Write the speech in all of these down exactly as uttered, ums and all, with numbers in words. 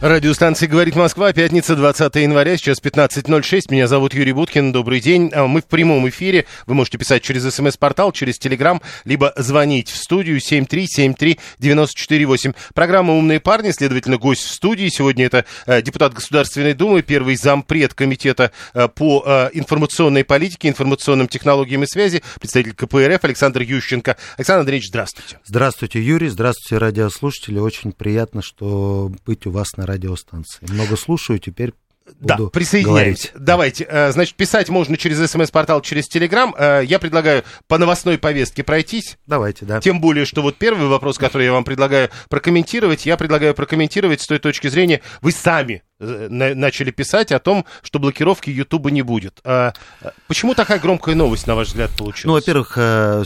Радиостанция «Говорит Москва», пятница, двадцатое января, сейчас пятнадцать ноль шесть. Меня зовут Юрий Будкин, добрый день. Мы в прямом эфире. Вы можете писать через СМС-портал, через Телеграм, либо звонить в студию семь три семь три девять четыре восемь. Программа «Умные парни», следовательно, гость в студии. Сегодня это депутат Государственной Думы, первый зампред Комитета по информационной политике, информационным технологиям и связи, представитель КПРФ Александр Ющенко. Александр Андреевич, здравствуйте. Здравствуйте, Юрий. Здравствуйте, радиослушатели. Очень приятно, что быть у вас на радиостанции. Много слушаю, теперь да, присоединяйтесь. Давайте. Значит, писать можно через СМС-портал, через Телеграм. Я предлагаю по новостной повестке пройтись. Давайте, да. Тем более, что вот первый вопрос, который я вам предлагаю прокомментировать, я предлагаю прокомментировать с той точки зрения, вы сами начали писать о том, что блокировки Ютуба не будет. Почему такая громкая новость, на ваш взгляд, получилась? Ну, во-первых,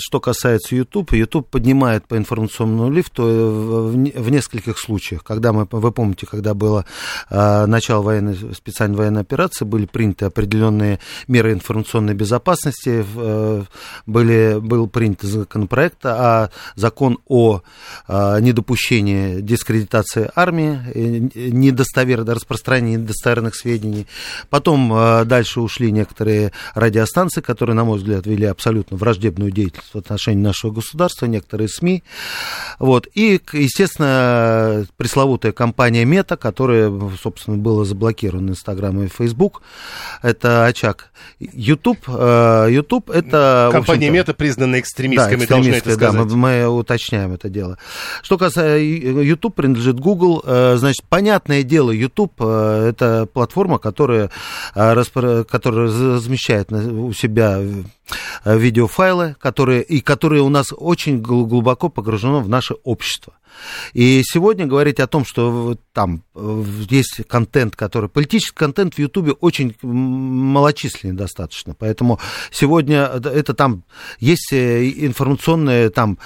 что касается Ютуба, Ютуб поднимает по информационному лифту в нескольких случаях. Когда мы, вы помните, когда было начало военной, специальной военной операции, были приняты определенные меры информационной безопасности, были, был принят законопроект, а закон о недопущении дискредитации армии, недостоверно распространения недостоверных сведений. Потом э, дальше ушли некоторые радиостанции, которые, на мой взгляд, вели абсолютно враждебную деятельность в отношении нашего государства, некоторые СМИ. Вот. И, естественно, пресловутая компания Meta, которая, собственно, была заблокирована Instagram и Facebook, это очаг. YouTube, э, YouTube это... Компания Meta признана экстремистской, да, мы должны это сказать. Да, мы, мы уточняем это дело. Что касается YouTube, принадлежит Google, э, значит, понятное дело, YouTube YouTube — это платформа, которая, которая размещает у себя видеофайлы, которые, и которые у нас очень глубоко погружены в наше общество. И сегодня говорить о том, что там есть контент, который... Политический контент в Ютубе очень малочисленный достаточно, поэтому сегодня это там... Есть информационные там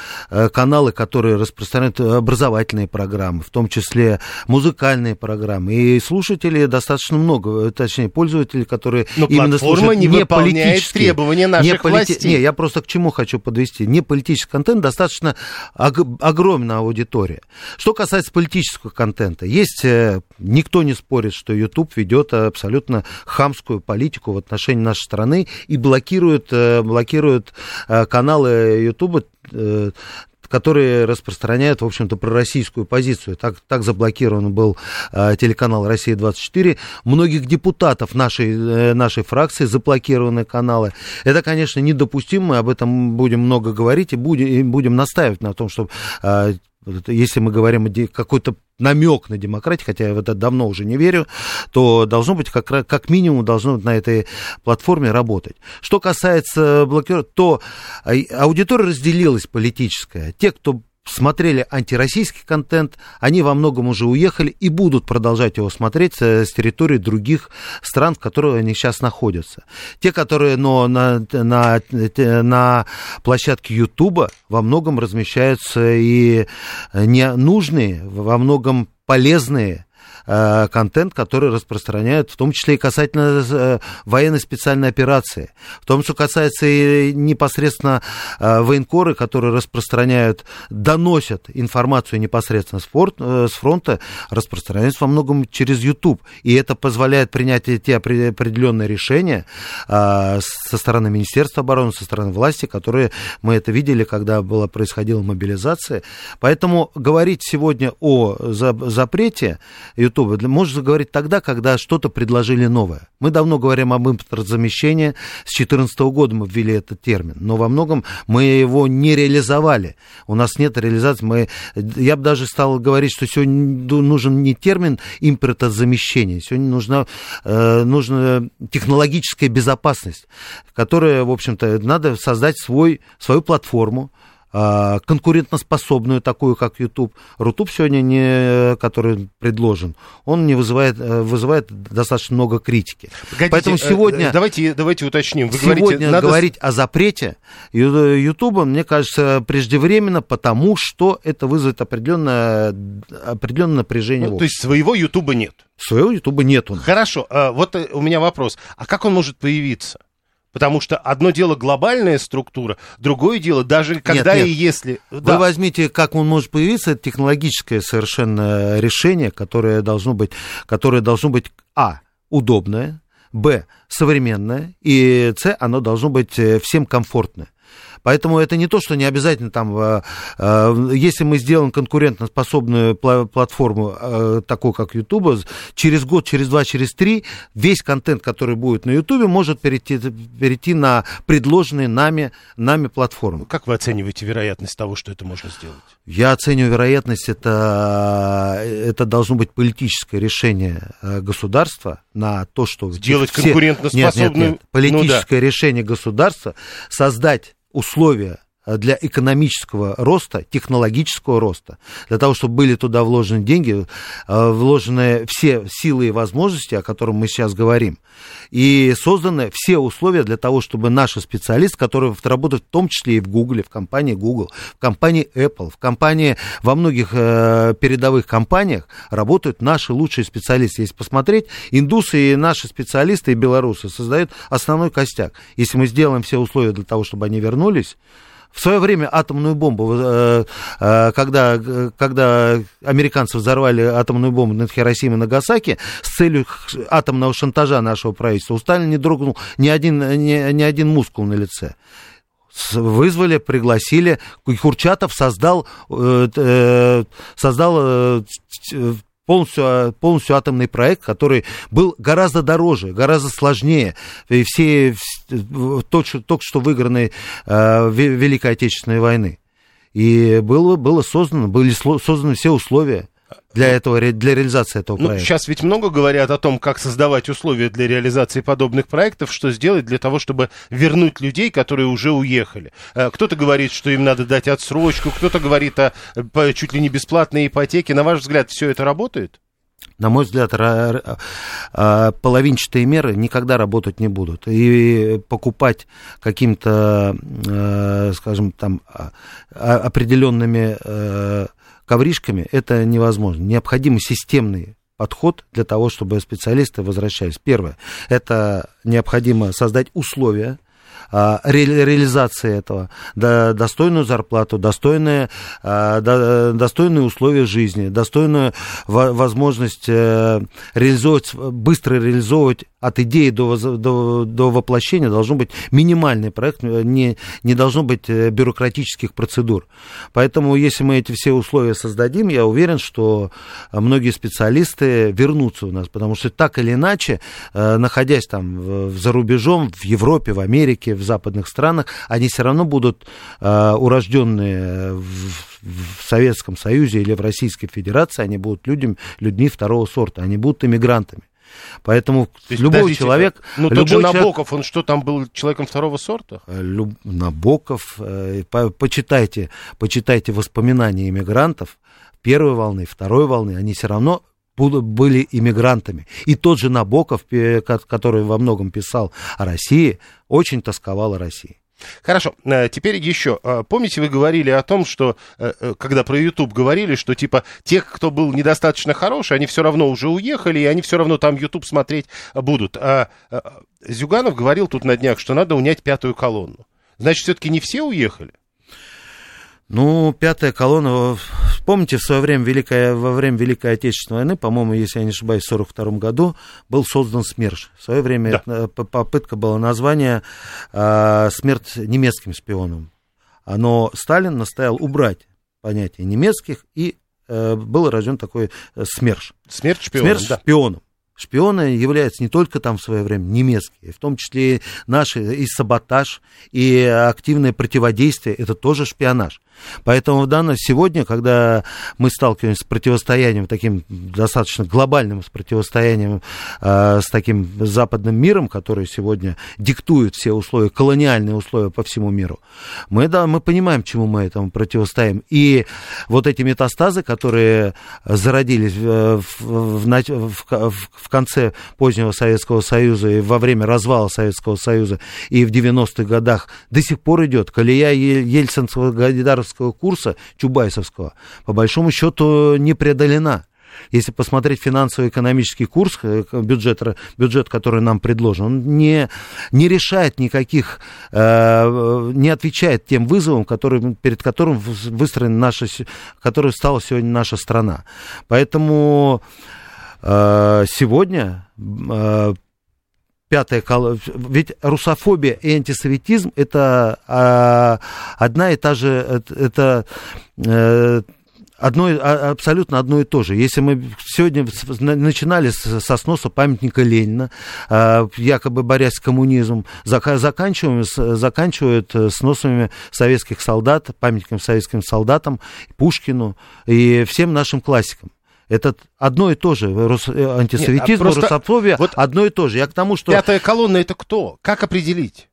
каналы, которые распространяют образовательные программы, в том числе музыкальные программы. И слушателей достаточно много, точнее, пользователей, которые но именно слушают не, не политические... требования наших не полити... властей. Не, я просто к чему хочу подвести. Не политический контент, достаточно ог- огромная аудитория. Что касается политического контента, есть, никто не спорит, что YouTube ведет абсолютно хамскую политику в отношении нашей страны и блокирует, блокирует каналы YouTube, которые распространяют, в общем-то, пророссийскую позицию. Так, так заблокирован был э, телеканал «Россия-двадцать четыре». Многих депутатов нашей, э, нашей фракции заблокированы каналы. Это, конечно, недопустимо, мы об этом будем много говорить и будем, и будем настаивать на том, что э, если мы говорим о какой-то намек на демократию, хотя я в это давно уже не верю, то должно быть, как, как минимум, должно на этой платформе работать. Что касается блокировки, то аудитория разделилась политическая. Те, кто смотрели антироссийский контент, они во многом уже уехали и будут продолжать его смотреть с территории других стран, в которых они сейчас находятся. Те, которые но на, на, на площадке Ютуба, во многом размещаются и ненужные, во многом полезные контент, который распространяют, в том числе и касательно военной специальной операции, в том, что касается и непосредственно военкоры, которые распространяют, доносят информацию непосредственно с фронта, распространяются во многом через YouTube, и это позволяет принять те определенные решения со стороны Министерства обороны, со стороны власти, которые мы это видели, когда была, происходила мобилизация. Поэтому говорить сегодня о запрете Ютуба можно говорить тогда, когда что-то предложили новое. Мы давно говорим об импортозамещении. С две тысячи четырнадцатого года мы ввели этот термин. Но во многом мы его не реализовали. У нас нет реализации. Мы... Я бы даже стал говорить, что сегодня нужен не термин импортозамещения. Сегодня нужна, э, нужна технологическая безопасность, которая, в общем-то, надо создать свой, свою платформу, конкурентоспособную, такую, как YouTube. Рутуб сегодня, не, который предложен, он не вызывает, вызывает достаточно много критики. Погодите, поэтому сегодня... Давайте, давайте уточним. Вы сегодня говорите, надо... говорить о запрете YouTube, мне кажется, преждевременно, потому что это вызовет определенное, определенное напряжение. Ну, то есть своего YouTube нет? Своего YouTube нет. Хорошо. Вот у меня вопрос. А как он может появиться? Потому что одно дело глобальная структура, другое дело даже когда нет, нет. и если... Вы да. возьмите, как он может появиться, это технологическое совершенно решение, которое должно быть, которое должно быть а. удобное, б. современное, и с. оно должно быть всем комфортное. Поэтому это не то, что не обязательно там, если мы сделаем конкурентоспособную платформу, такую как YouTube, через год, через два, через три, весь контент, который будет на YouTube, может перейти, перейти на предложенные нами, нами платформы. Как вы оцениваете вероятность того, что это можно сделать? Я оцениваю вероятность, это, это должно быть политическое решение государства на то, что... Сделать все... конкурентоспособную... Нет, нет, нет. Политическое ну, да. решение государства создать условия для экономического роста, технологического роста, для того, чтобы были туда вложены деньги, вложены все силы и возможности, о которых мы сейчас говорим, и созданы все условия для того, чтобы наши специалисты, которые работают в том числе и в Google, в компании Google, в компании Apple, в компании, во многих передовых компаниях работают наши лучшие специалисты. Если посмотреть, индусы и наши специалисты, и белорусы создают основной костяк. Если мы сделаем все условия для того, чтобы они вернулись, в свое время атомную бомбу, когда, когда американцы взорвали атомную бомбу над Хиросимой и Нагасаки с целью атомного шантажа нашего правительства, у Сталина не дрогнул ни один, ни, ни один мускул на лице. Вызвали, пригласили. Курчатов создал, создал полностью, полностью атомный проект, который был гораздо дороже, гораздо сложнее. И все... Только что, только что выигранной э, Великой Отечественной войны. И было, было создано, были созданы все условия для, этого, для реализации этого ну, проекта. Сейчас ведь много говорят о том, как создавать условия для реализации подобных проектов, что сделать для того, чтобы вернуть людей, которые уже уехали. Кто-то говорит, что им надо дать отсрочку, кто-то говорит о чуть ли не бесплатной ипотеке. На ваш взгляд, все это работает? На мой взгляд, половинчатые меры никогда работать не будут. И покупать каким-то, скажем, там, определенными ковришками это невозможно. Необходим системный подход для того, чтобы специалисты возвращались. Первое, это необходимо создать условия реализации этого, достойную зарплату, достойные, достойные условия жизни, достойную возможность реализовать, быстро реализовывать от идеи до, до, до воплощения. Должен быть минимальный проект, не, не должно быть бюрократических процедур. Поэтому, если мы эти все условия создадим, я уверен, что многие специалисты вернутся у нас, потому что так или иначе, находясь там за рубежом, в Европе, в Америке, в западных странах, они все равно будут э, урожденные в, в Советском Союзе или в Российской Федерации, они будут людям, людьми второго сорта, они будут иммигрантами. Поэтому есть, любой подождите, человек... Ну, любой тот же человек, Набоков, он что, там был человеком второго сорта? Люб, Набоков, э, по, почитайте, почитайте воспоминания иммигрантов первой волны, второй волны, они все равно... были иммигрантами. И тот же Набоков, который во многом писал о России, очень тосковал о России. Хорошо, теперь еще. Помните, вы говорили о том, что, когда про YouTube говорили, что, типа, тех, кто был недостаточно хороший, они все равно уже уехали, и они все равно там YouTube смотреть будут. А Зюганов говорил тут на днях, что надо унять пятую колонну. Значит, все-таки не все уехали? Ну, пятая колонна... Помните, в свое время, Великая, во время Великой Отечественной войны, по-моему, если я не ошибаюсь, в сорок втором году был создан СМЕРШ. В свое время да. попытка была название э, «Смерть немецким шпионам». Но Сталин настоял убрать понятие немецких, и э, был рожден такой СМЕРШ. Смерть шпионам. Смерть шпионам. Да. шпионы являются не только там в свое время немецкие, в том числе и наши, и саботаж, и активное противодействие, это тоже шпионаж. Поэтому в данном, сегодня, когда мы сталкиваемся с противостоянием, таким достаточно глобальным с противостоянием э, с таким западным миром, который сегодня диктует все условия, колониальные условия по всему миру, мы, да, мы понимаем, чему мы этому противостоим. И вот эти метастазы, которые зародились в, в, в, в конце позднего Советского Союза и во время развала Советского Союза и в девяностых годах, до сих пор идет колея Ельцинского гайдаровского курса чубайсовского, по большому счету, не преодолена. Если посмотреть финансово-экономический курс, бюджет, бюджет, который нам предложен, он не, не решает никаких, э, не отвечает тем вызовам, которые, перед которым выстроена наша, которой стала сегодня наша страна. Поэтому э, сегодня... Э, Пятая колонна. Ведь русофобия и антисоветизм — это а, одна и та же, это э, одно, абсолютно одно и то же. Если мы сегодня начинали с, со сноса памятника Ленина, э, якобы борясь с коммунизмом, зак, заканчиваем, с, заканчивают сносами советских солдат, памятником советским солдатам, Пушкину и всем нашим классикам. Это одно и то же, антисоветизм, Нет, а русофобия, вот одно и то же. Я к тому, что... Пятая колонна — это кто? Как определить?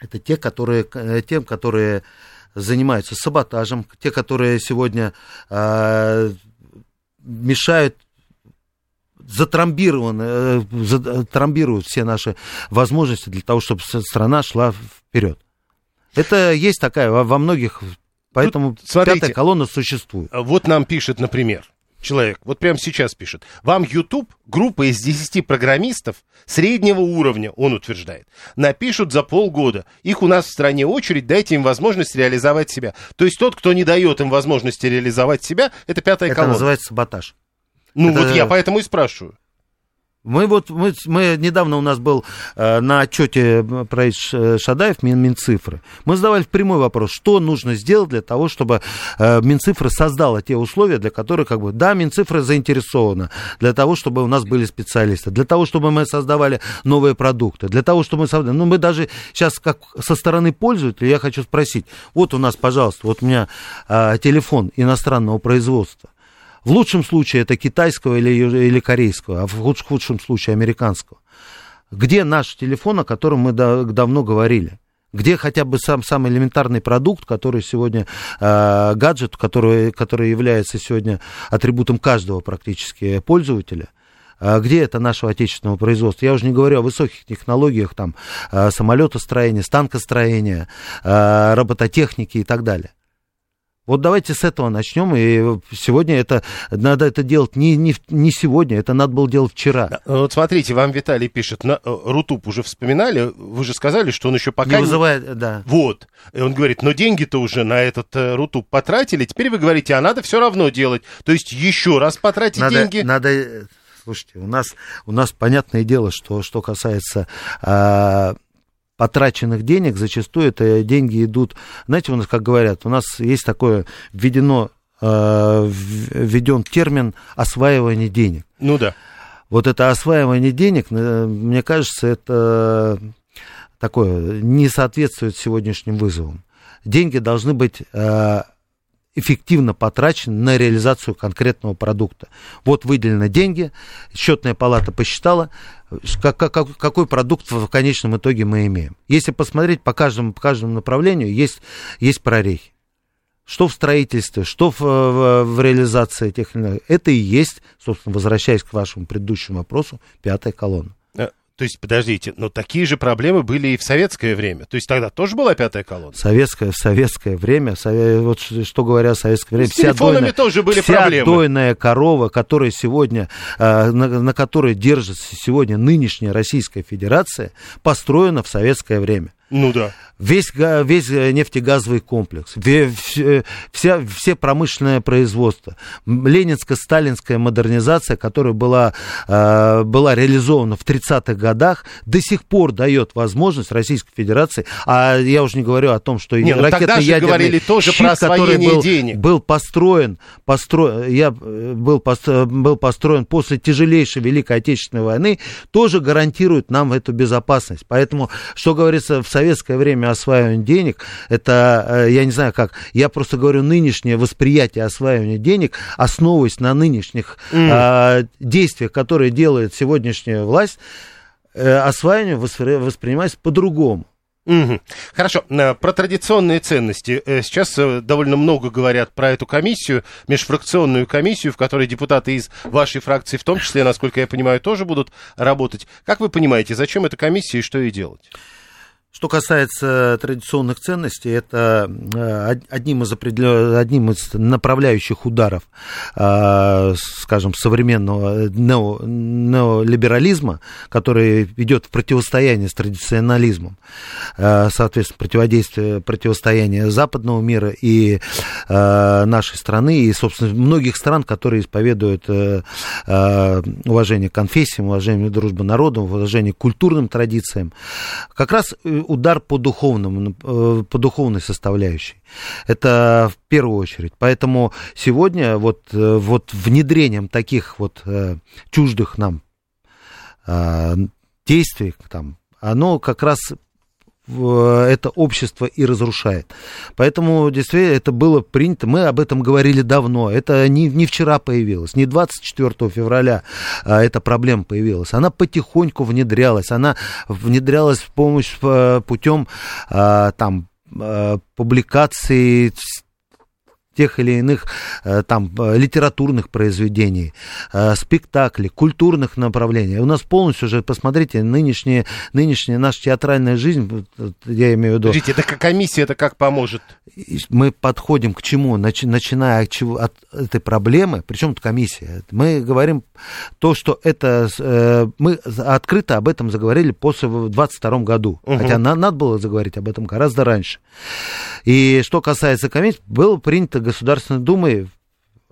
Это те, которые, те, которые занимаются саботажем, те, которые сегодня э, мешают, затрамбированы, затрамбируют все наши возможности для того, чтобы страна шла вперед. Это есть такая во многих, поэтому Тут, смотрите, пятая колонна существует. Вот нам пишет, например... Человек, вот прямо сейчас пишет. Вам YouTube, группа из десяти программистов среднего уровня, он утверждает, напишут за полгода. Их у нас в стране очередь, дайте им возможность реализовать себя. То есть тот, кто не дает им возможности реализовать себя, это пятая это колонна. Это называется саботаж. Ну это... вот я поэтому и спрашиваю. Мы вот, мы, мы недавно у нас был э, на отчете правительства Шадаев, Мин, Минцифры. Мы задавали прямой вопрос, что нужно сделать для того, чтобы э, Минцифры создала те условия, для которых, как бы, да, Минцифры заинтересована, для того, чтобы у нас были специалисты, для того, чтобы мы создавали новые продукты, для того, чтобы мы создавали... Ну, мы даже сейчас как со стороны пользователя, я хочу спросить, вот у нас, пожалуйста, вот у меня э, телефон иностранного производства. В лучшем случае это китайского или, или корейского, а в худшем случае американского. Где наш телефон, о котором мы да, давно говорили? Где хотя бы сам, сам элементарный продукт, который сегодня, э, гаджет, который, который является сегодня атрибутом каждого практически пользователя? Где это нашего отечественного производства? Я уже не говорю о высоких технологиях, там, э, самолетостроения, станкостроения, э, робототехники и так далее. Вот давайте с этого начнем, и сегодня это, надо это делать не, не, не сегодня, это надо было делать вчера. Вот смотрите, вам Виталий пишет, на, Рутуб уже вспоминали, вы же сказали, что он еще пока... Не вызывает, не... да. Вот, и он говорит, но деньги-то уже на этот Рутуб потратили, теперь вы говорите, а надо все равно делать, то есть еще раз потратить надо, деньги... Надо, слушайте, у нас, у нас понятное дело, что, что касается... А... потраченных денег, зачастую это деньги идут, знаете, у нас, как говорят, у нас есть такое, введено, э, введен термин осваивание денег. Ну да. Вот это осваивание денег, мне кажется, это такое, не соответствует сегодняшним вызовам. Деньги должны быть... Э, эффективно потрачен на реализацию конкретного продукта. Вот выделены деньги, счетная палата посчитала, как, как, какой продукт в конечном итоге мы имеем. Если посмотреть по каждому, по каждому направлению, есть, есть прорехи. Что в строительстве, что в, в, в реализации тех или иных. Это и есть, собственно, возвращаясь к вашему предыдущему вопросу, пятая колонна. То есть, подождите, но такие же проблемы были и в советское время. То есть тогда тоже была пятая колонна? Советское, в советское время, сове... вот что говоря о советское время, с вся, дойная, тоже были вся дойная корова, которая сегодня, на, на которой держится сегодня нынешняя Российская Федерация, построена в советское время. Ну да. Весь, весь нефтегазовый комплекс, все, все промышленное производство, ленинско-сталинская модернизация, которая была, была реализована в тридцатых годах, до сих пор дает возможность Российской Федерации, а я уже не говорю о том, что не, ракетно-ядерный тоже щит, про который был, был построен, постро, я, был, был построен после тяжелейшей Великой Отечественной войны, тоже гарантирует нам эту безопасность. Поэтому, что говорится, в советское время осваивание денег, это, я не знаю как, я просто говорю, нынешнее восприятие осваивания денег, основываясь на нынешних mm. э, действиях, которые делает сегодняшняя власть, э, осваивание воспри- воспринимается по-другому. Mm-hmm. Хорошо, про традиционные ценности. Сейчас довольно много говорят про эту комиссию, межфракционную комиссию, в которой депутаты из вашей фракции, в том числе, насколько я понимаю, тоже будут работать. Как вы понимаете, зачем эта комиссия и что ей делать? Что касается традиционных ценностей, это одним из, определен... одним из направляющих ударов, скажем, современного нео... неолиберализма, который идет в противостоянии с традиционализмом, соответственно, противодействие, противостояние западного мира и нашей страны, и, собственно, многих стран, которые исповедуют уважение к конфессиям, уважение к дружбе народу, уважение к культурным традициям. Как раз удар по духовному, по духовной составляющей. Это в первую очередь. Поэтому сегодня вот, вот внедрением таких вот чуждых нам действий, там, оно как раз это общество и разрушает. Поэтому, действительно, это было принято, мы об этом говорили давно, это не, не вчера появилось, не двадцать четвёртого февраля а, эта проблема появилась, она потихоньку внедрялась, она внедрялась в помощь путем а, там, а, публикации тех или иных там, литературных произведений, спектаклей, культурных направлений. У нас полностью уже, посмотрите, нынешняя, нынешняя наша театральная жизнь, я имею в виду... Подождите, это комиссия, это как поможет? Мы подходим к чему? Начи, начиная от, чего, от этой проблемы, причем тут комиссия. Мы говорим то, что это... Мы открыто об этом заговорили после двадцать втором году. Угу. Хотя на, надо было заговорить об этом гораздо раньше. И что касается комиссии, было принято Государственной Думой,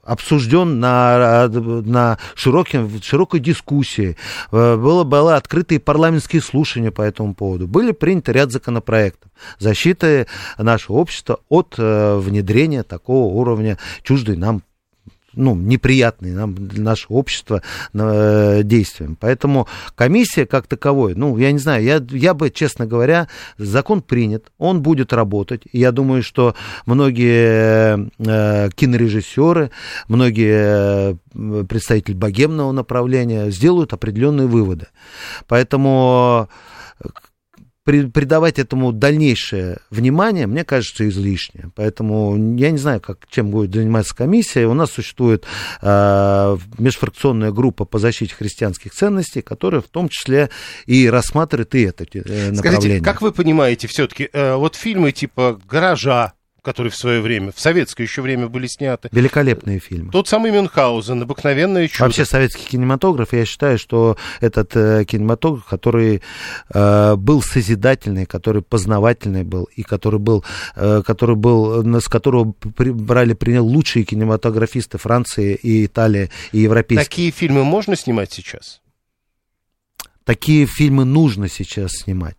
обсужден на, на широким, широкой дискуссии. Было, было открытые парламентские слушания по этому поводу. Были приняты ряд законопроектов защиты нашего общества от внедрения такого уровня чуждой нам, ну, неприятные нам для нашего общества э, действиям. Поэтому комиссия как таковой, ну, я не знаю, я, я бы, честно говоря, закон принят, он будет работать. Я думаю, что многие э, кинорежиссеры, многие э, представители богемного направления сделают определенные выводы. Поэтому придавать этому дальнейшее внимание, мне кажется, излишне. Поэтому я не знаю, как, чем будет заниматься комиссия. У нас существует э, межфракционная группа по защите христианских ценностей, которая в том числе и рассматривает и это э, направление. Скажите, как вы понимаете, все-таки э, вот фильмы типа «Гаража», которые в свое время, в советское еще время были сняты. Великолепные фильмы. Тот самый Мюнхгаузен, «Обыкновенное чудо». Вообще советский кинематограф, я считаю, что этот э, кинематограф, который э, был созидательный, который познавательный был, и который был, э, который был с которого при, брали принял лучшие кинематографисты Франции и Италии, и европейские. Такие фильмы можно снимать сейчас? Такие фильмы нужно сейчас снимать.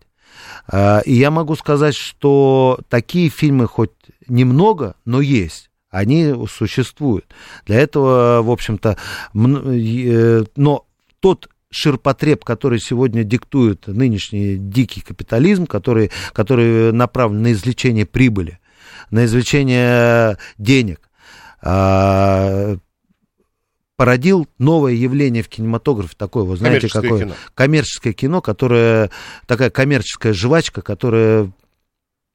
И я могу сказать, что такие фильмы хоть немного, но есть. Они существуют. Для этого, в общем-то, но тот ширпотреб, который сегодня диктует нынешний дикий капитализм, который, который направлен на извлечение прибыли, на извлечение денег, породил новое явление в кинематографе, такое, вы знаете, коммерческое какое? Кино. Коммерческое кино, которое, такая коммерческая жвачка, которая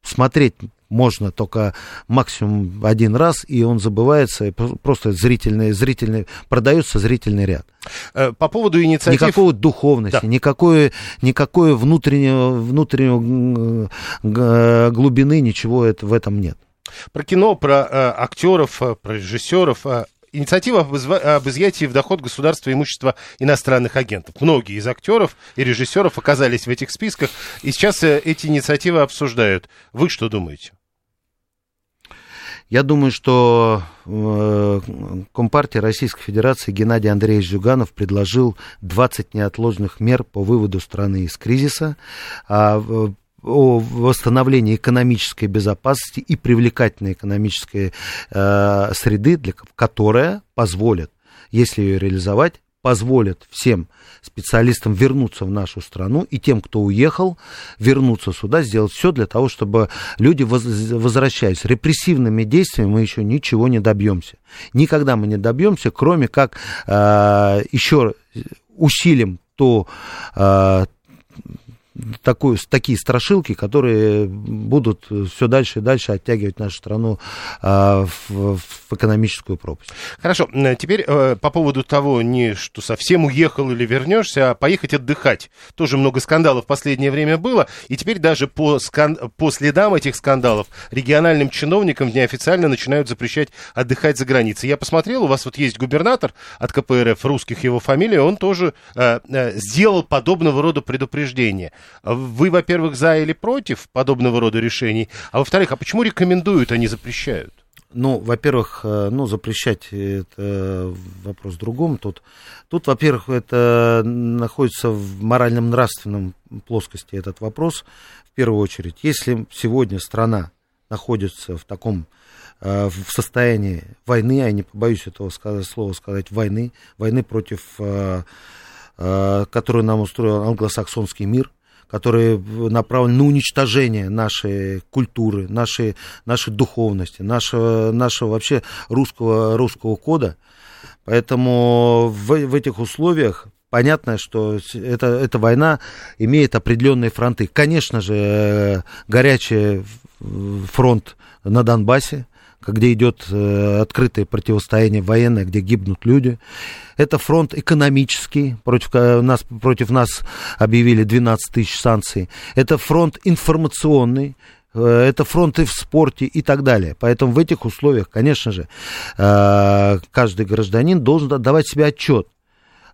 смотреть можно только максимум один раз, и он забывается, и просто зрительный, зрительный, продается зрительный ряд. По поводу инициатив... Никакой духовности, да. никакой, никакой внутреннего, внутреннего глубины, ничего в этом нет. Про кино, про актеров, про режиссеров... Инициатива об, изв... об изъятии в доход государства имущества иностранных агентов. Многие из актеров и режиссеров оказались в этих списках, и сейчас эти инициативы обсуждают. Вы что думаете? Я думаю, что э, Компартия Российской Федерации Геннадий Андреевич Зюганов предложил двадцать неотложных мер по выводу страны из кризиса, а, о восстановлении экономической безопасности и привлекательной экономической э, среды, для, которая позволит, если ее реализовать, позволит всем специалистам вернуться в нашу страну и тем, кто уехал, вернуться сюда, сделать все для того, чтобы люди возвращались. Репрессивными действиями мы еще ничего не добьемся. Никогда мы не добьемся, кроме как э, еще усилим то... Э, Такую, такие страшилки, которые будут все дальше и дальше оттягивать нашу страну а, в, в экономическую пропасть. Хорошо, теперь э, по поводу того, не что совсем уехал или вернешься, а поехать отдыхать. Тоже много скандалов в последнее время было, и теперь даже по, скан... по следам этих скандалов региональным чиновникам неофициально начинают запрещать отдыхать за границей. Я посмотрел, у вас вот есть губернатор от КПРФ, Русских его фамилия, он тоже э, э, сделал подобного рода предупреждение. Вы, во-первых, за или против подобного рода решений? А во-вторых, а почему рекомендуют, а не запрещают? Ну, во-первых, ну, запрещать это вопрос в другом. Тут, тут, во-первых, это находится в морально-нравственном плоскости этот вопрос. В первую очередь, если сегодня страна находится в таком в состоянии войны, я не побоюсь этого слова сказать, войны, войны против, которую нам устроил англосаксонский мир, которые направлены на уничтожение нашей культуры, нашей, нашей духовности, нашего, нашего вообще русского, русского кода. Поэтому в, в этих условиях понятно, что это, эта война имеет определенные фронты. Конечно же, горячий фронт на Донбассе, где идет открытое противостояние военное, где гибнут люди. Это фронт экономический, против нас, против нас объявили двенадцать тысяч санкций. Это фронт информационный, это фронт и в спорте и так далее. Поэтому в этих условиях, конечно же, каждый гражданин должен отдавать себе отчет.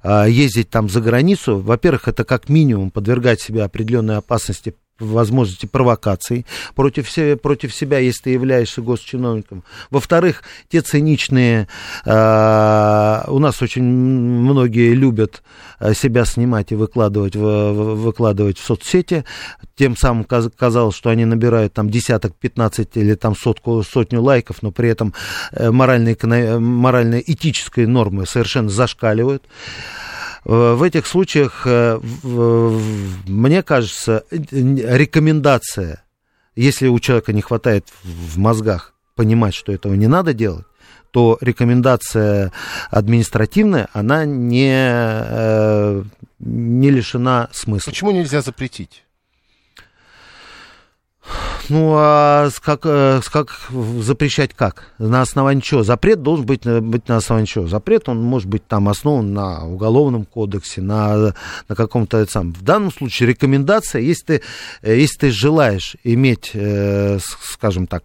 Ездить там за границу, во-первых, это как минимум подвергать себя определенной опасности, возможности провокаций против, против себя, если ты являешься госчиновником. Во-вторых, те циничные, э, у нас очень многие любят себя снимать и выкладывать в, выкладывать в соцсети, тем самым казалось, что они набирают там десяток, пятнадцать или там сотку, сотню лайков, но при этом морально-этические нормы совершенно зашкаливают. В этих случаях, мне кажется, рекомендация, если у человека не хватает в мозгах понимать, что этого не надо делать, то рекомендация административная, она не, не лишена смысла. Почему нельзя запретить? Ну, а как, как запрещать как? На основании чего? Запрет должен быть, быть на основании чего? Запрет, он может быть там основан на уголовном кодексе, на, на каком-то самом. В данном случае рекомендация, если ты, если ты желаешь иметь, скажем так,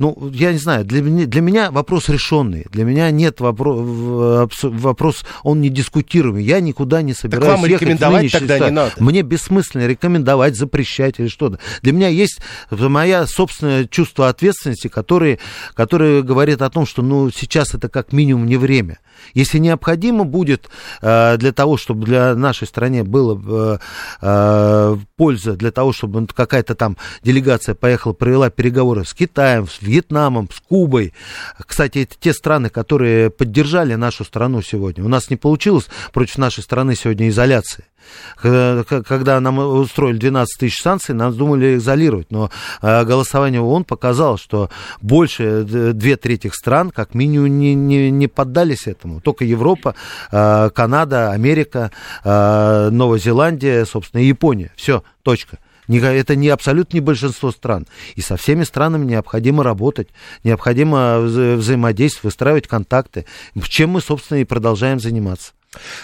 ну, я не знаю, для меня, для меня вопрос решенный. Для меня нет вопро- вопрос, он не дискутируемый. Я никуда не собираюсь так вам ехать. Рекомендовать тогда не надо. Мне бессмысленно рекомендовать, запрещать или что-то. Для меня есть мое собственное чувство ответственности, которое, которое говорит о том, что ну, сейчас это как минимум не время. Если необходимо будет для того, чтобы для нашей стране была польза, для того, чтобы какая-то там делегация поехала, провела переговоры с Китаем, с Вьетнамом, с Кубой. Кстати, это те страны, которые поддержали нашу страну сегодня. У нас не получилось против нашей страны сегодня изоляции. Когда нам устроили двенадцать тысяч санкций, нас думали изолировать. Но голосование ООН показало, что больше две трети стран, как минимум, не, не, не поддались этому. Только Европа, Канада, Америка, Новая Зеландия, собственно, и Япония. Все, точка. Это не абсолютно не большинство стран. И со всеми странами необходимо работать, необходимо вза- взаимодействовать, выстраивать контакты, чем мы, собственно, и продолжаем заниматься.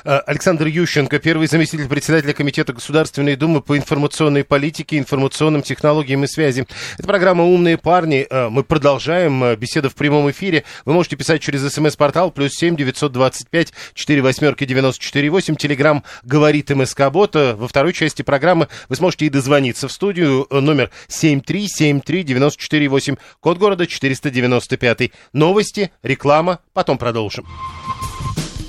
Александр Ющенко, первый заместитель председателя Комитета Государственной Думы по информационной политике, информационным технологиям и связи. Это программа «Умные парни». Мы продолжаем беседу в прямом эфире. Вы можете писать через смс-портал плюс семь девятьсот двадцать пять четыре восьмерки девяносто четыре восемь. Телеграмм «Говорит МСК-бот». Во второй части программы вы сможете и дозвониться в студию. Номер семь три семь три девять четыре восемь. Код города четыреста девяносто пять. Новости, реклама. Потом продолжим.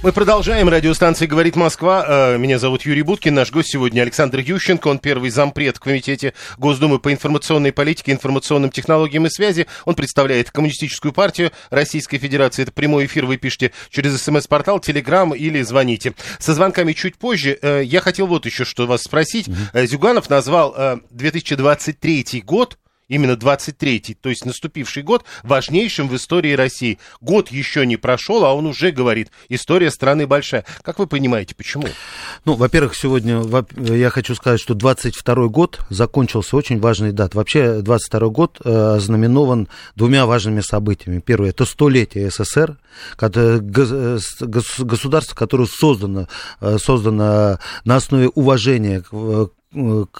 Мы продолжаем. Радиостанция «Говорит Москва». Меня зовут Юрий Будкин. Наш гость сегодня Александр Ющенко. Он первый зампред в Комитете Госдумы по информационной политике, информационным технологиям и связи. Он представляет Коммунистическую партию Российской Федерации. Это прямой эфир. Вы пишите через смс-портал, телеграм или звоните. Со звонками чуть позже. Я хотел вот еще что вас спросить. Mm-hmm. Зюганов назвал две тысячи двадцать третий год, именно двадцать третий, то есть наступивший год, важнейшим в истории России. Год еще не прошел, а он уже говорит, история страны большая. Как вы понимаете, почему? Ну, во-первых, сегодня я хочу сказать, что двадцать второй год закончился очень важной датой. Вообще, двадцать второй год ознаменован двумя важными событиями. Первое, это столетие СССР, государство, которое создано, создано на основе уважения к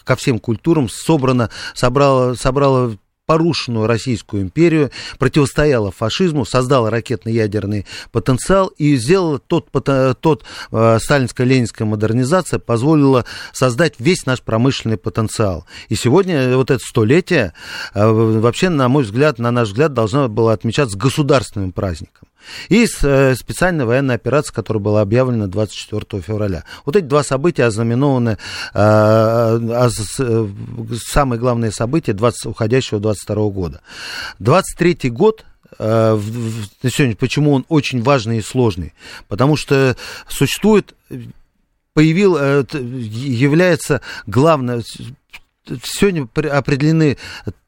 ко всем культурам, собрано, собрало, собрало порушенную Российскую империю, противостояла фашизму, создала ракетно-ядерный потенциал и сделала тот, тот э, сталинско-ленинская модернизация, позволила создать весь наш промышленный потенциал. И сегодня вот это столетие э, вообще, на мой взгляд, на наш взгляд, должно было отмечаться государственным праздником. И специальная военная операция, которая была объявлена двадцать четвёртого февраля. Вот эти два события ознаменованы, а, а, а, самые главные события двадцать, уходящего двадцать второго года. двадцать третий год, а, в, в, сегодня, почему он очень важный и сложный? Потому что существует, появил, является главное, сегодня определены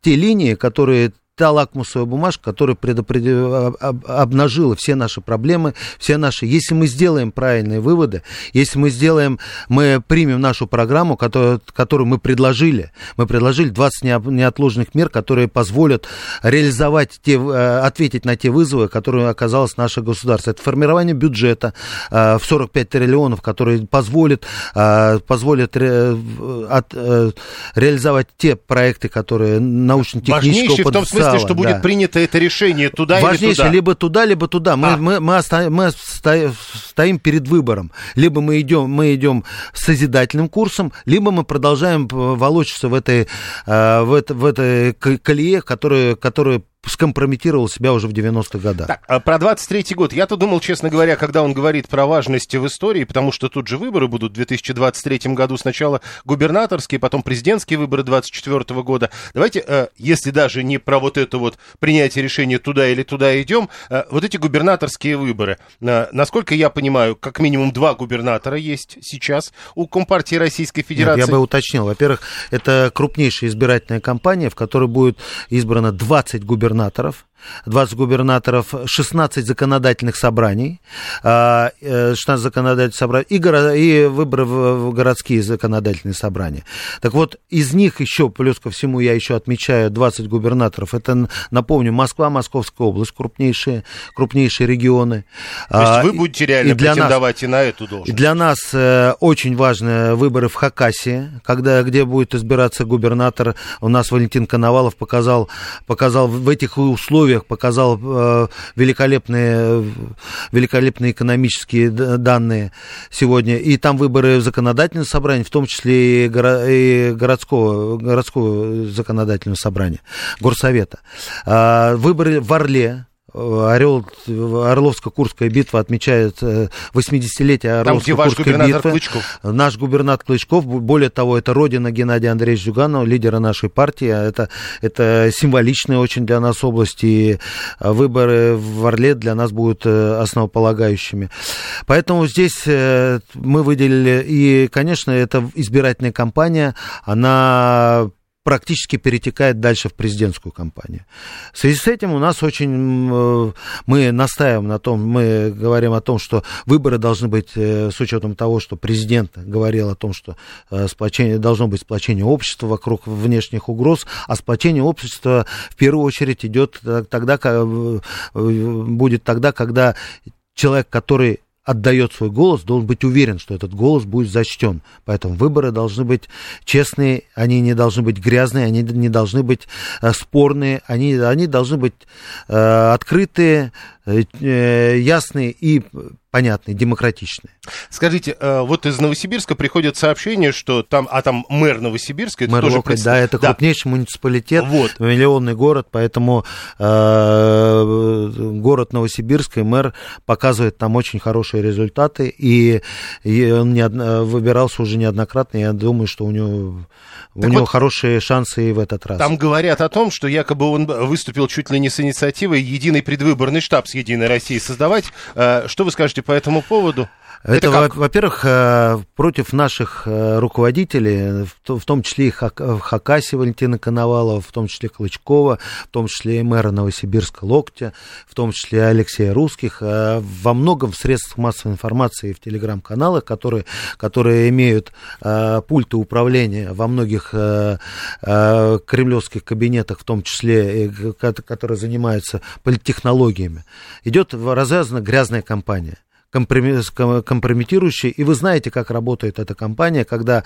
те линии, которые... та лакмусовая бумажка, которая предопред... обнажила все наши проблемы, все наши... Если мы сделаем правильные выводы, если мы сделаем... Мы примем нашу программу, которую, которую мы предложили. Мы предложили двадцать неотложных мер, которые позволят реализовать те... ответить на те вызовы, которые оказалось наше государство. Это формирование бюджета в сорок пять триллионов, которые позволят, позволят ре... от... реализовать те проекты, которые научно-технического потенциала. Если что будет да. принято это решение туда Важнейшее, или туда? либо туда, либо туда. Мы, а. мы, мы, оста- мы оста- стоим перед выбором. Либо мы идем, мы идем созидательным курсом, либо мы продолжаем волочиться в этой, в этой, в этой колее, которая... которая скомпрометировал себя уже в девяностых годах. Так, а про двадцать третий год. Я-то думал, честно говоря, когда он говорит про важность в истории, потому что тут же выборы будут в две тысячи двадцать третьем году. Сначала губернаторские, потом президентские выборы двадцать четвёртого года. Давайте, если даже не про вот это вот принятие решения туда или туда идем, вот эти губернаторские выборы. Насколько я понимаю, как минимум два губернатора есть сейчас у Компартии Российской Федерации. Нет, я бы уточнил. Во-первых, это крупнейшая избирательная кампания, в которой будет избрано двадцать губернаторов. двадцать губернаторов, шестнадцать законодательных собраний, шестнадцать законодательных собраний и, горо, и выборы в городские законодательные собрания. Так вот, из них еще, плюс ко всему, я еще отмечаю двадцать губернаторов. Это, напомню, Москва, Московская область, крупнейшие, крупнейшие регионы. То есть вы будете реально и претендовать нас, и на эту должность? Для нас очень важны выборы в Хакасии, когда, где будет избираться губернатор. У нас Валентин Коновалов показал, показал в этих условиях, показал э, великолепные, великолепные экономические данные сегодня. И там выборы в законодательном собрании, в том числе и, горо- и городского, городского законодательного собрания, горсовета. Э, выборы в Орле. Орел, Орловско-Курская битва отмечает восьмидесятилетие Орловско-Курской битвы. Клычков. Наш губернатор Клычков, более того, это родина Геннадия Андреевича Зюганова, лидера нашей партии. Это, это символичная очень для нас область, и выборы в Орле для нас будут основополагающими. Поэтому здесь мы выделили, и, конечно, эта избирательная кампания, она... практически перетекает дальше в президентскую кампанию. В связи с этим у нас очень... Мы настаиваем на том, мы говорим о том, что выборы должны быть с учетом того, что президент говорил о том, что сплочение, должно быть сплочение общества вокруг внешних угроз, а сплочение общества в первую очередь идет тогда, будет тогда, когда человек, который отдает свой голос, должен быть уверен, что этот голос будет зачтен. Поэтому выборы должны быть честные, они не должны быть грязные, они не должны быть э, спорные, они, они должны быть э, открытые, э, ясные и понятные, демократичные. Скажите, вот из Новосибирска приходят сообщения, что там, а там мэр Новосибирска... Это мэр тоже Локоть, пред... да, это да. крупнейший муниципалитет, вот. Миллионный город, поэтому э, город Новосибирск и мэр показывает там очень хорошие результаты, и, и он не од... выбирался уже неоднократно, я думаю, что у него, у него вот, хорошие шансы и в этот раз. Там говорят о том, что якобы он выступил чуть ли не с инициативой единый предвыборный штаб с «Единой России» создавать. Что вы скажете по этому поводу? Это, Это во- во-первых, против наших руководителей, в том числе и Хакаси Валентина Коновалова, в том числе Клычкова, в том числе и мэра Новосибирска Локтя, в том числе и Алексея Русских, во многом в средствах массовой информации и в телеграм-каналах, которые, которые имеют пульты управления во многих кремлевских кабинетах, в том числе, которые занимаются политтехнологиями, идет развязана грязная кампания. Компрометирующие, и вы знаете, как работает эта компания, когда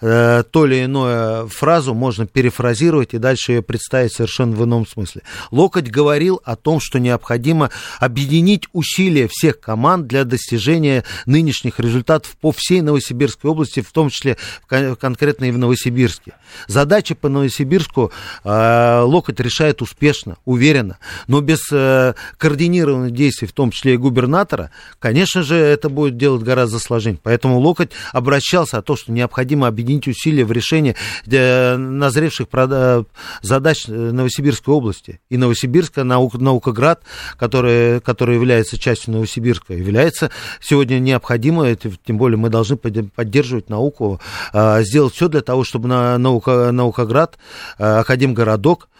э, то или иное фразу можно перефразировать и дальше ее представить совершенно в ином смысле. Локоть говорил о том, что необходимо объединить усилия всех команд для достижения нынешних результатов по всей Новосибирской области, в том числе конкретно и в Новосибирске. Задачи по Новосибирску э, Локоть решает успешно, уверенно, но без э, координированных действий, в том числе и губернатора, конечно, Конечно же, это будет делать гораздо сложнее. Поэтому Локоть обращался о том, что необходимо объединить усилия в решении назревших задач Новосибирской области. И Новосибирска, наук, Наукоград, который, который является частью Новосибирска, является сегодня необходимо, тем более мы должны поддерживать науку, сделать все для того, чтобы наука, Наукоград, Академгородок,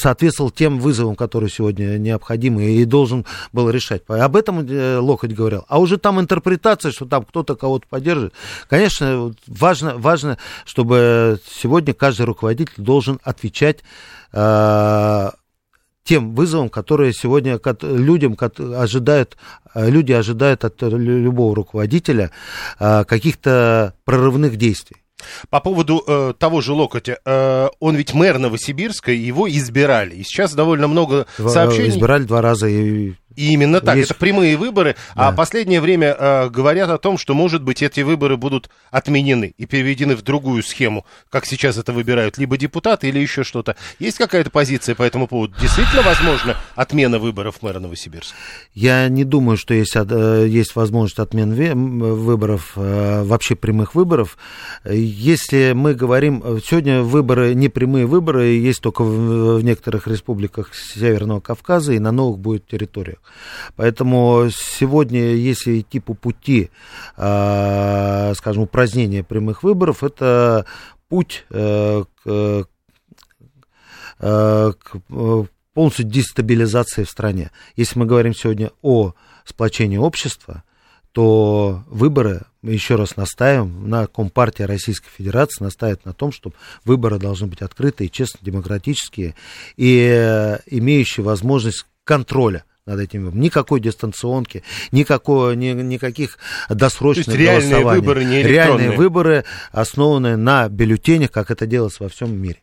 соответствовал тем вызовам, которые сегодня необходимы и должен был решать. Об этом Локоть говорил. А уже там интерпретация, что там кто-то кого-то поддерживает. Конечно, важно, важно, чтобы сегодня каждый руководитель должен отвечать э, тем вызовам, которые сегодня людям ожидают, люди ожидают от любого руководителя э, каких-то прорывных действий. По поводу э, того же Локотя, э, он ведь мэр Новосибирска, его избирали, и сейчас довольно много два, сообщений. Избирали два раза. И, и именно так, есть... это прямые выборы, да. А в последнее время э, говорят о том, что, может быть, эти выборы будут отменены и переведены в другую схему, как сейчас это выбирают, либо депутаты, или еще что-то. Есть какая-то позиция по этому поводу? Действительно возможна отмена выборов мэра Новосибирска? Я не думаю, что есть, есть возможность отмены выборов, вообще прямых выборов. Если мы говорим, сегодня выборы, не прямые выборы, есть только в, в некоторых республиках Северного Кавказа и на новых будет территориях. Поэтому сегодня, если идти по пути, э, скажем, упразднения прямых выборов, это путь э, к, э, к полностью дестабилизации в стране. Если мы говорим сегодня о сплочении общества, то выборы, еще раз настаиваем, на Компартии Российской Федерации настаивает на том, что выборы должны быть открытые, честные, демократические и имеющие возможность контроля над этим выбором. Никакой дистанционки, никакого, ни, никаких досрочных голосований. Реальные выборы, не электронные. Реальные выборы, основанные на бюллетенях, как это делается во всем мире.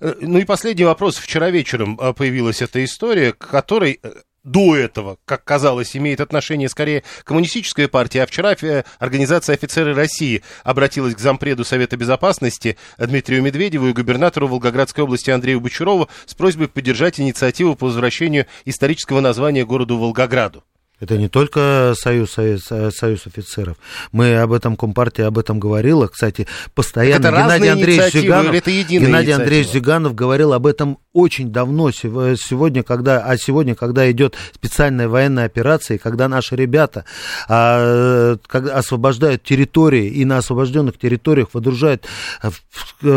Ну и последний вопрос. Вчера вечером появилась эта история, к которой... До этого, как казалось, имеет отношение скорее коммунистическая партия, а вчера организация «Офицеры России» обратилась к зампреду Совета Безопасности Дмитрию Медведеву и губернатору Волгоградской области Андрею Бучарову с просьбой поддержать инициативу по возвращению исторического названия городу Волгограду. Это не только союз, союз, союз офицеров. Мы об этом, Компартия об этом говорила. Кстати, постоянно это Геннадий, Андреевич Зюганов, это Геннадий Андреевич Зюганов говорил об этом очень давно. Сегодня, когда, а сегодня, когда идет специальная военная операция, когда наши ребята а, когда освобождают территории и на освобожденных территориях водружают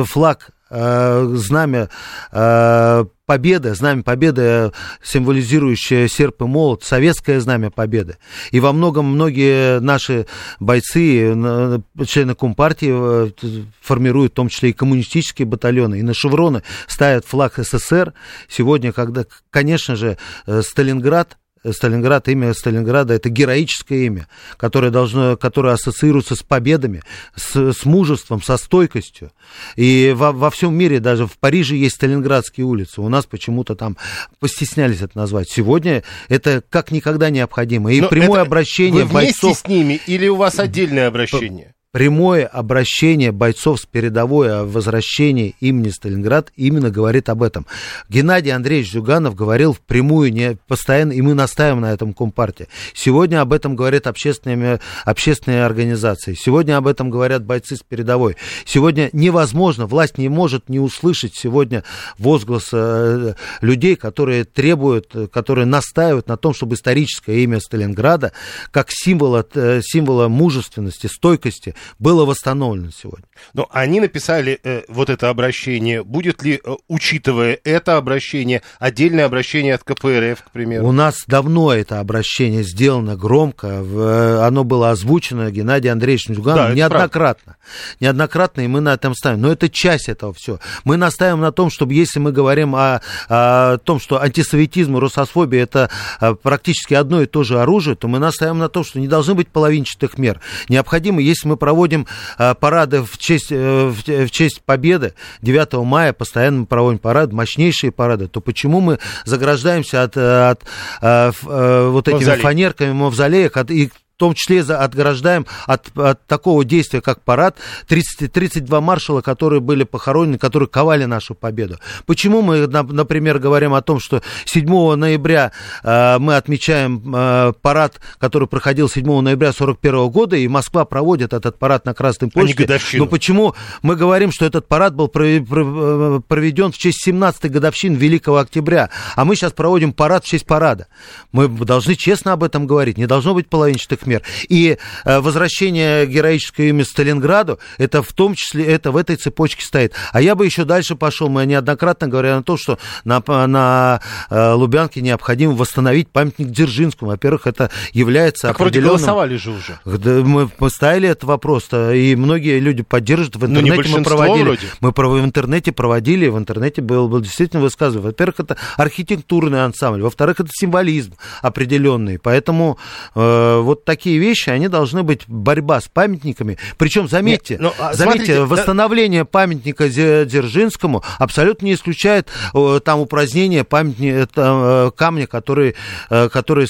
флаг э, знамя э, победы, знамя победы, символизирующее серп и молот, советское знамя победы. И во многом многие наши бойцы, члены Компартии, формируют в том числе и коммунистические батальоны, и на шевроны ставят флаг СССР. Сегодня, когда, конечно же, Сталинград, Сталинград, имя Сталинграда — это героическое имя, которое, должно, которое ассоциируется с победами, с, с мужеством, со стойкостью. И во, во всем мире, даже в Париже есть сталинградские улицы. У нас почему-то там постеснялись это назвать. Сегодня это как никогда необходимо. И но прямое обращение бойцов... Вы вместе с ними или у вас отдельное обращение? Прямое обращение бойцов с передовой о возвращении имени Сталинград именно говорит об этом. Геннадий Андреевич Зюганов говорил впрямую, не постоянно, и мы настаиваем на этом Компартии. Сегодня об этом говорят общественные, общественные организации. Сегодня об этом говорят бойцы с передовой. Сегодня невозможно, власть не может не услышать сегодня возглас э, людей, которые требуют, которые настаивают на том, чтобы историческое имя Сталинграда как символа, э, символа мужественности, стойкости было восстановлено сегодня. Но они написали э, вот это обращение. Будет ли, э, учитывая это обращение, отдельное обращение от КПРФ, к примеру? У нас давно это обращение сделано громко. В, оно было озвучено Геннадием Андреевичем Зюгановым, да, неоднократно. Правда. Неоднократно, и мы на этом ставим. Но это часть этого всего. Мы настаиваем на том, чтобы, если мы говорим о, о том, что антисоветизм и русофобия — это практически одно и то же оружие, то мы настаиваем на том, что не должны быть половинчатых мер. Необходимо, если мы проводим э, парады в честь, э, в, в честь победы, девятого мая постоянно мы проводим парады, мощнейшие парады, то почему мы заграждаемся от, от э, э, вот этими Мавзолей. фанерками в мавзолеях, от, и в том числе отграждаем от, от такого действия, как парад, тридцать, тридцать два маршала, которые были похоронены, которые ковали нашу победу. Почему мы, например, говорим о том, что седьмого ноября э, мы отмечаем э, парад, который проходил седьмого ноября сорок первого года, и Москва проводит этот парад на Красной площади. Но почему мы говорим, что этот парад был проведен в честь семнадцатой годовщины Великого Октября, а мы сейчас проводим парад в честь парада? Мы должны честно об этом говорить, не должно быть половинчатых мер. И э, возвращение героического имени Сталинграду, это в том числе, это в этой цепочке стоит. А я бы еще дальше пошел, мы неоднократно говорили о том, что на, на э, Лубянке необходимо восстановить памятник Дзержинскому. Во-первых, это является так определенным... Так вроде голосовали же уже. Мы поставили этот вопрос, и многие люди поддерживают. В интернете мы проводили. Вроде. Мы в интернете проводили, в интернете было, было действительно высказывание. Во-первых, это архитектурный ансамбль. Во-вторых, это символизм определенный. Поэтому э, вот такие вещи, они должны быть борьба с памятниками. Причем, заметьте, Нет, ну, заметьте смотрите, восстановление да... памятника Дзержинскому абсолютно не исключает там упразднение памятника, камня, который, который,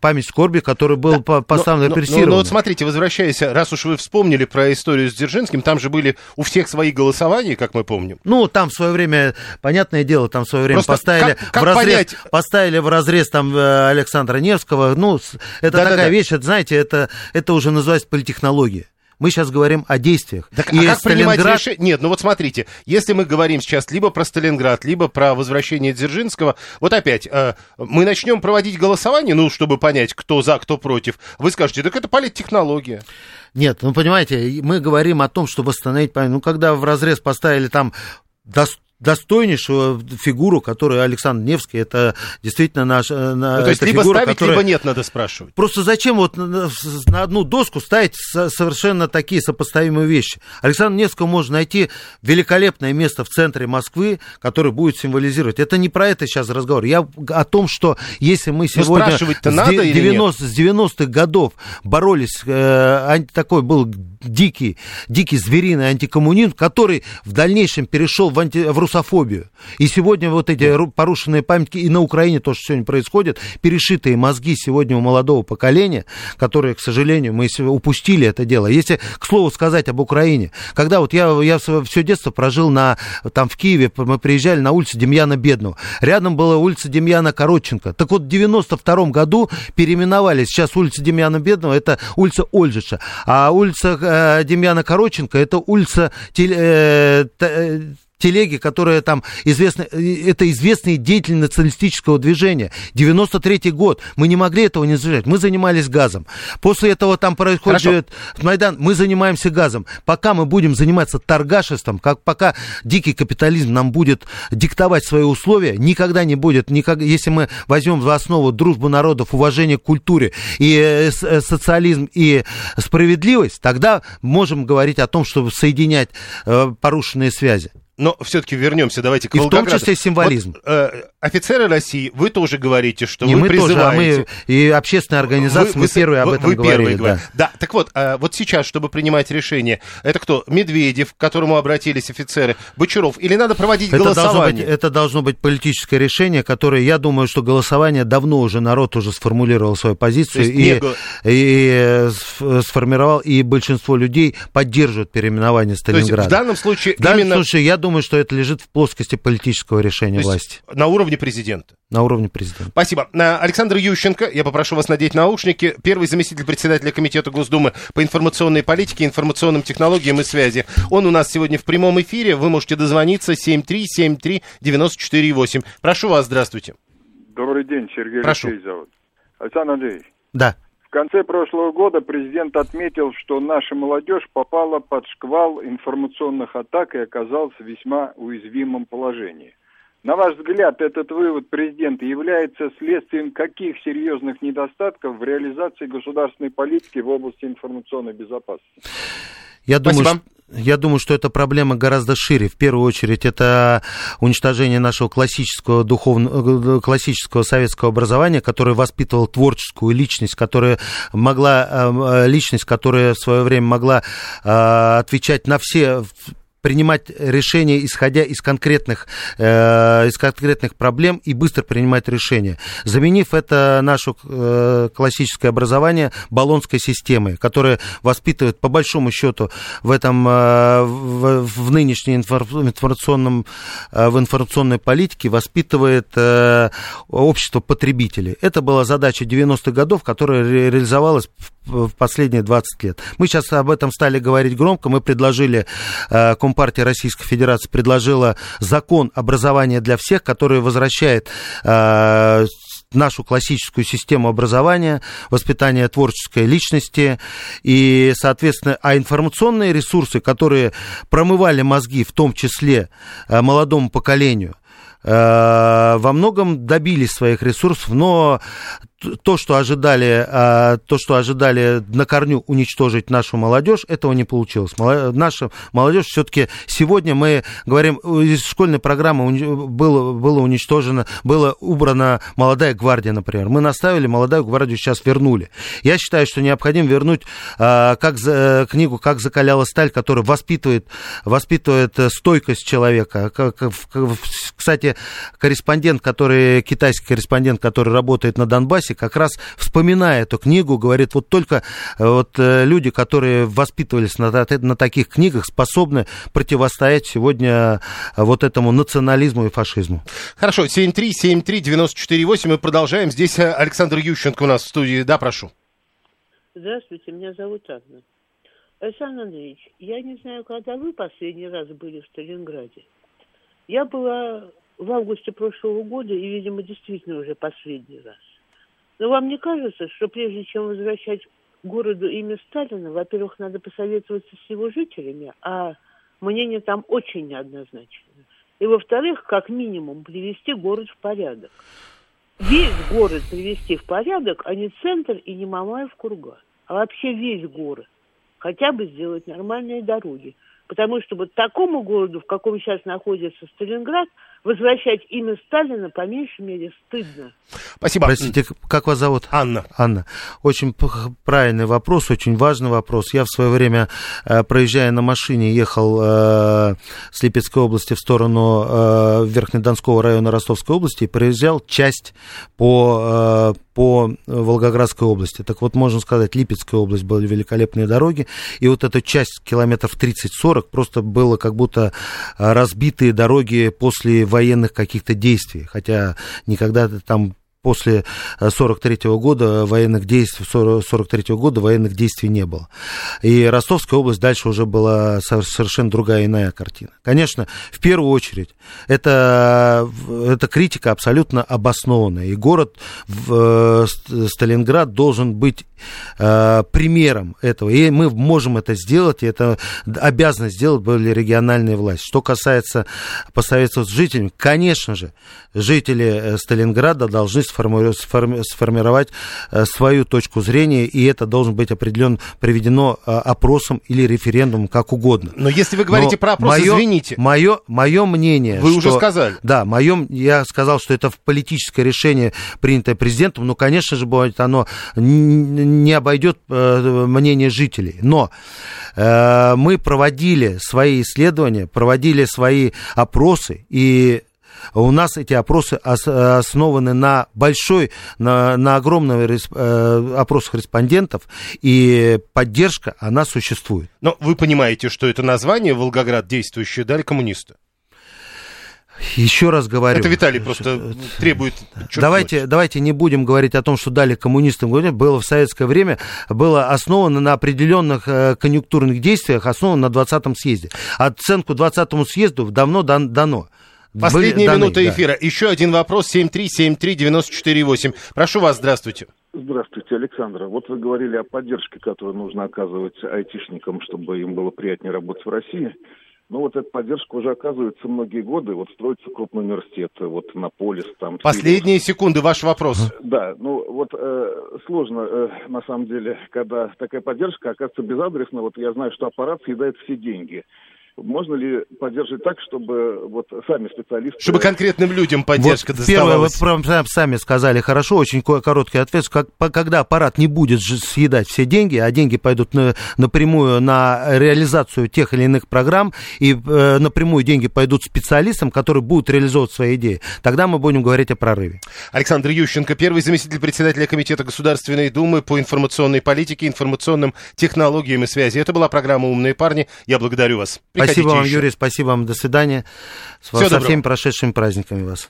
память скорби, который был да, поставлен, репрессирован. Ну, ну, ну, вот смотрите, возвращаясь, раз уж вы вспомнили про историю с Дзержинским, там же были у всех свои голосования, как мы помним. Ну, там в свое время, понятное дело, там в свое время поставили, как, как в разрез, поставили в разрез там Александра Невского. Ну, это да, такая да, да. вещь, это, знаете, это, это уже называется политтехнология. Мы сейчас говорим о действиях. Так, и а как Сталинград... принимать решение? Нет, ну вот смотрите, если мы говорим сейчас либо про Сталинград, либо про возвращение Дзержинского, вот опять, э, мы начнем проводить голосование, ну, чтобы понять, кто за, кто против. Вы скажете, так это политтехнология. Нет, ну, понимаете, мы говорим о том, что восстановить память. Ну, когда в разрез поставили там достойно, достойнейшую фигуру, которую Александр Невский, это действительно наш... Ну, то есть либо фигура, ставить, которая... либо нет, надо спрашивать. Просто зачем вот на, на одну доску ставить совершенно такие сопоставимые вещи? Александр Невского можно найти великолепное место в центре Москвы, которое будет символизировать. Это не про это сейчас разговор. Я о том, что если мы сегодня с, девяностых годов боролись, э, такой был дикий, дикий звериный антикоммунизм, который в дальнейшем перешел в, анти, в русофобию. И сегодня вот эти порушенные памятники, и на Украине то, что сегодня происходит, перешитые мозги сегодня у молодого поколения, которые, к сожалению, мы упустили это дело. Если, к слову сказать об Украине, когда вот я, я все детство прожил на, там в Киеве, мы приезжали на улицу Демьяна Бедного. Рядом была улица Демьяна Коротченко. Так вот, в девяносто втором году переименовали. Сейчас улица Демьяна Бедного — это улица Ольжиша. А улица Демьяна Коротченко — это улица... Теле... телеги, которая там известна, это известные деятели националистического движения. девяносто третий год. Мы не могли этого не замечать. Мы занимались газом. После этого там происходит Майдан. Мы занимаемся газом. Пока мы будем заниматься торгашеством, как пока дикий капитализм нам будет диктовать свои условия, никогда не будет, никак, если мы возьмем за основу дружбу народов, уважение к культуре и социализм и справедливость, тогда можем говорить о том, чтобы соединять э, порушенные связи. Но все-таки вернемся, давайте к и Волгограду. И в том числе символизм. Вот, э, офицеры России, вы тоже говорите, что не, вы мы призываете... Тоже, а мы и общественная организация, вы, мы вы, первые вы, об этом вы говорили. Да. да, так вот, э, вот сейчас, чтобы принимать решение, это кто? Медведев, к которому обратились офицеры, Бучаров, или надо проводить это голосование? Должно быть, это должно быть политическое решение, которое, я думаю, что голосование давно уже, народ уже сформулировал свою позицию и, не... и, и сформировал, и большинство людей поддерживают переименование Сталинграда. То есть в данном случае в данном именно... случае, я думаю, Думаю, что это лежит в плоскости политического решения власти. На уровне президента. На уровне президента. Спасибо. Александр Ющенко, я попрошу вас надеть наушники. Первый заместитель председателя Комитета Госдумы по информационной политике, информационным технологиям и связи. Он у нас сегодня в прямом эфире. Вы можете дозвониться семь три семь три девять четыре восемь. Прошу вас, здравствуйте. Добрый день, Сергей Алексеевич зовут. Александр Андреевич. Да. В конце прошлого года президент отметил, что наша молодежь попала под шквал информационных атак и оказалась в весьма уязвимом положении. На ваш взгляд, этот вывод президента является следствием каких серьезных недостатков в реализации государственной политики в области информационной безопасности? Я думаю, что... Я думаю, что эта проблема гораздо шире. В первую очередь, это уничтожение нашего классического, духовного, классического советского образования, которое воспитывало творческую личность, которая могла, личность, которая в свое время могла отвечать на все... принимать решения, исходя из конкретных, э, из конкретных проблем и быстро принимать решения. Заменив это наше э, классическое образование Болонской системой, которая воспитывает, по большому счету, в этом, э, в, в нынешней информационном, э, в информационной политике воспитывает э, общество потребителей. Это была задача девяностых годов, которая ре- реализовалась в, в последние двадцать лет. Мы сейчас об этом стали говорить громко. Мы предложили э, Компартия Российской Федерации предложила закон образования для всех, который возвращает э, нашу классическую систему образования, воспитания творческой личности и, соответственно, а информационные ресурсы, которые промывали мозги, в том числе э, молодому поколению, во многом добились своих ресурсов, но то, что ожидали, то, что ожидали на корню уничтожить нашу молодежь, этого не получилось. Наша молодежь все-таки сегодня, мы говорим, из школьной программы было, было уничтожено, была убрана молодая гвардия, например. Мы наставили, молодую гвардию сейчас вернули. Я считаю, что необходимо вернуть как за, книгу «Как закаляла сталь», которая воспитывает, воспитывает стойкость человека. Кстати, корреспондент, который, китайский корреспондент, который работает на Донбассе, как раз вспоминая эту книгу, говорит, вот только вот, люди, которые воспитывались на, на таких книгах, способны противостоять сегодня вот этому национализму и фашизму. Хорошо, семь три семь три девять четыре восемь, мы продолжаем. Здесь Александр Ющенко у нас в студии. Да, прошу. Здравствуйте, меня зовут Анна. Александр Андреевич, я не знаю, когда вы последний раз были в Сталинграде. Я была в августе прошлого года и, видимо, действительно уже последний раз. Но вам не кажется, что прежде чем возвращать городу имя Сталина, во-первых, надо посоветоваться с его жителями, а мнение там очень неоднозначное. И, во-вторых, как минимум, привести город в порядок. Весь город привести в порядок, а не центр и не Мамаев-Курган, а вообще весь город. Хотя бы сделать нормальные дороги. Потому что вот такому городу, в каком сейчас находится Сталинград, возвращать имя Сталина, по меньшей мере, стыдно. Спасибо. Простите, как вас зовут? Анна. Анна. Очень правильный вопрос, очень важный вопрос. Я в свое время, проезжая на машине, ехал э, с Липецкой области в сторону э, Верхнедонского района Ростовской области и проезжал часть по... Э, по Волгоградской области. Так вот, можно сказать, Липецкая область, были великолепные дороги, и вот эта часть километров тридцать-сорок просто было как будто разбитые дороги после военных каких-то действий, хотя никогда там после сорок третьего года военных действий, сорок третьего года военных действий не было. И Ростовская область дальше уже была совершенно другая, иная картина. Конечно, в первую очередь, это, это критика абсолютно обоснованная. И город в, Сталинград должен быть э, примером этого. И мы можем это сделать, и это обязаны сделать были региональные власти. Что касается посоветоваться с жителями, конечно же, жители Сталинграда должны сформи- сформи- сформировать э, свою точку зрения, и это должен быть определен, приведено э, опросом или референдумом, как угодно. Но если вы говорите Но про опрос, моё, извините. Мое, мое мнение... Вы что, уже сказали. Да, моё, я сказал, что это политическое решение, принятое президентом, но, конечно же, будет, оно не обойдет э, мнение жителей. Но э, мы проводили свои исследования, проводили свои опросы, и у нас эти опросы основаны на большой, на, на огромном опросах респондентов, и поддержка, она существует. Но вы понимаете, что это название «Волгоград» действующее дали коммунисты? Еще раз говорю. Это Виталий просто требует... Давайте, давайте не будем говорить о том, что дали коммунистам. Было в советское время, было основано на определенных конъюнктурных действиях, основано на двадцатом съезде. Оценку двадцатому съезду давно дано. Последняя даны, минута эфира. Да. Еще один вопрос. семь три семь три девять четыре восемь. Прошу вас, здравствуйте. Здравствуйте, Александр. Вот вы говорили о поддержке, которую нужно оказывать айтишникам, чтобы им было приятнее работать в России. Ну, вот эта поддержка уже оказывается многие годы. Вот строится крупный университет, вот Наполис там... Последние Сирис. Секунды, ваш вопрос. Да, ну, вот э, сложно, э, на самом деле, когда такая поддержка оказывается безадресна. Вот я знаю, что аппарат съедает все деньги. Можно ли поддерживать так, чтобы вот сами специалисты... Чтобы конкретным людям поддержка вот доставалась. Первое, вы сами сказали, хорошо, очень короткий ответ. Как, когда аппарат не будет съедать все деньги, а деньги пойдут на, напрямую на реализацию тех или иных программ, и э, напрямую деньги пойдут специалистам, которые будут реализовывать свои идеи, тогда мы будем говорить о прорыве. Александр Ющенко, первый заместитель председателя Комитета Государственной Думы по информационной политике, информационным технологиям и связи. Это была программа «Умные парни». Я благодарю вас. Спасибо вам, еще. Юрий, спасибо вам, до свидания. С вас, со доброго. Всеми прошедшими праздниками вас.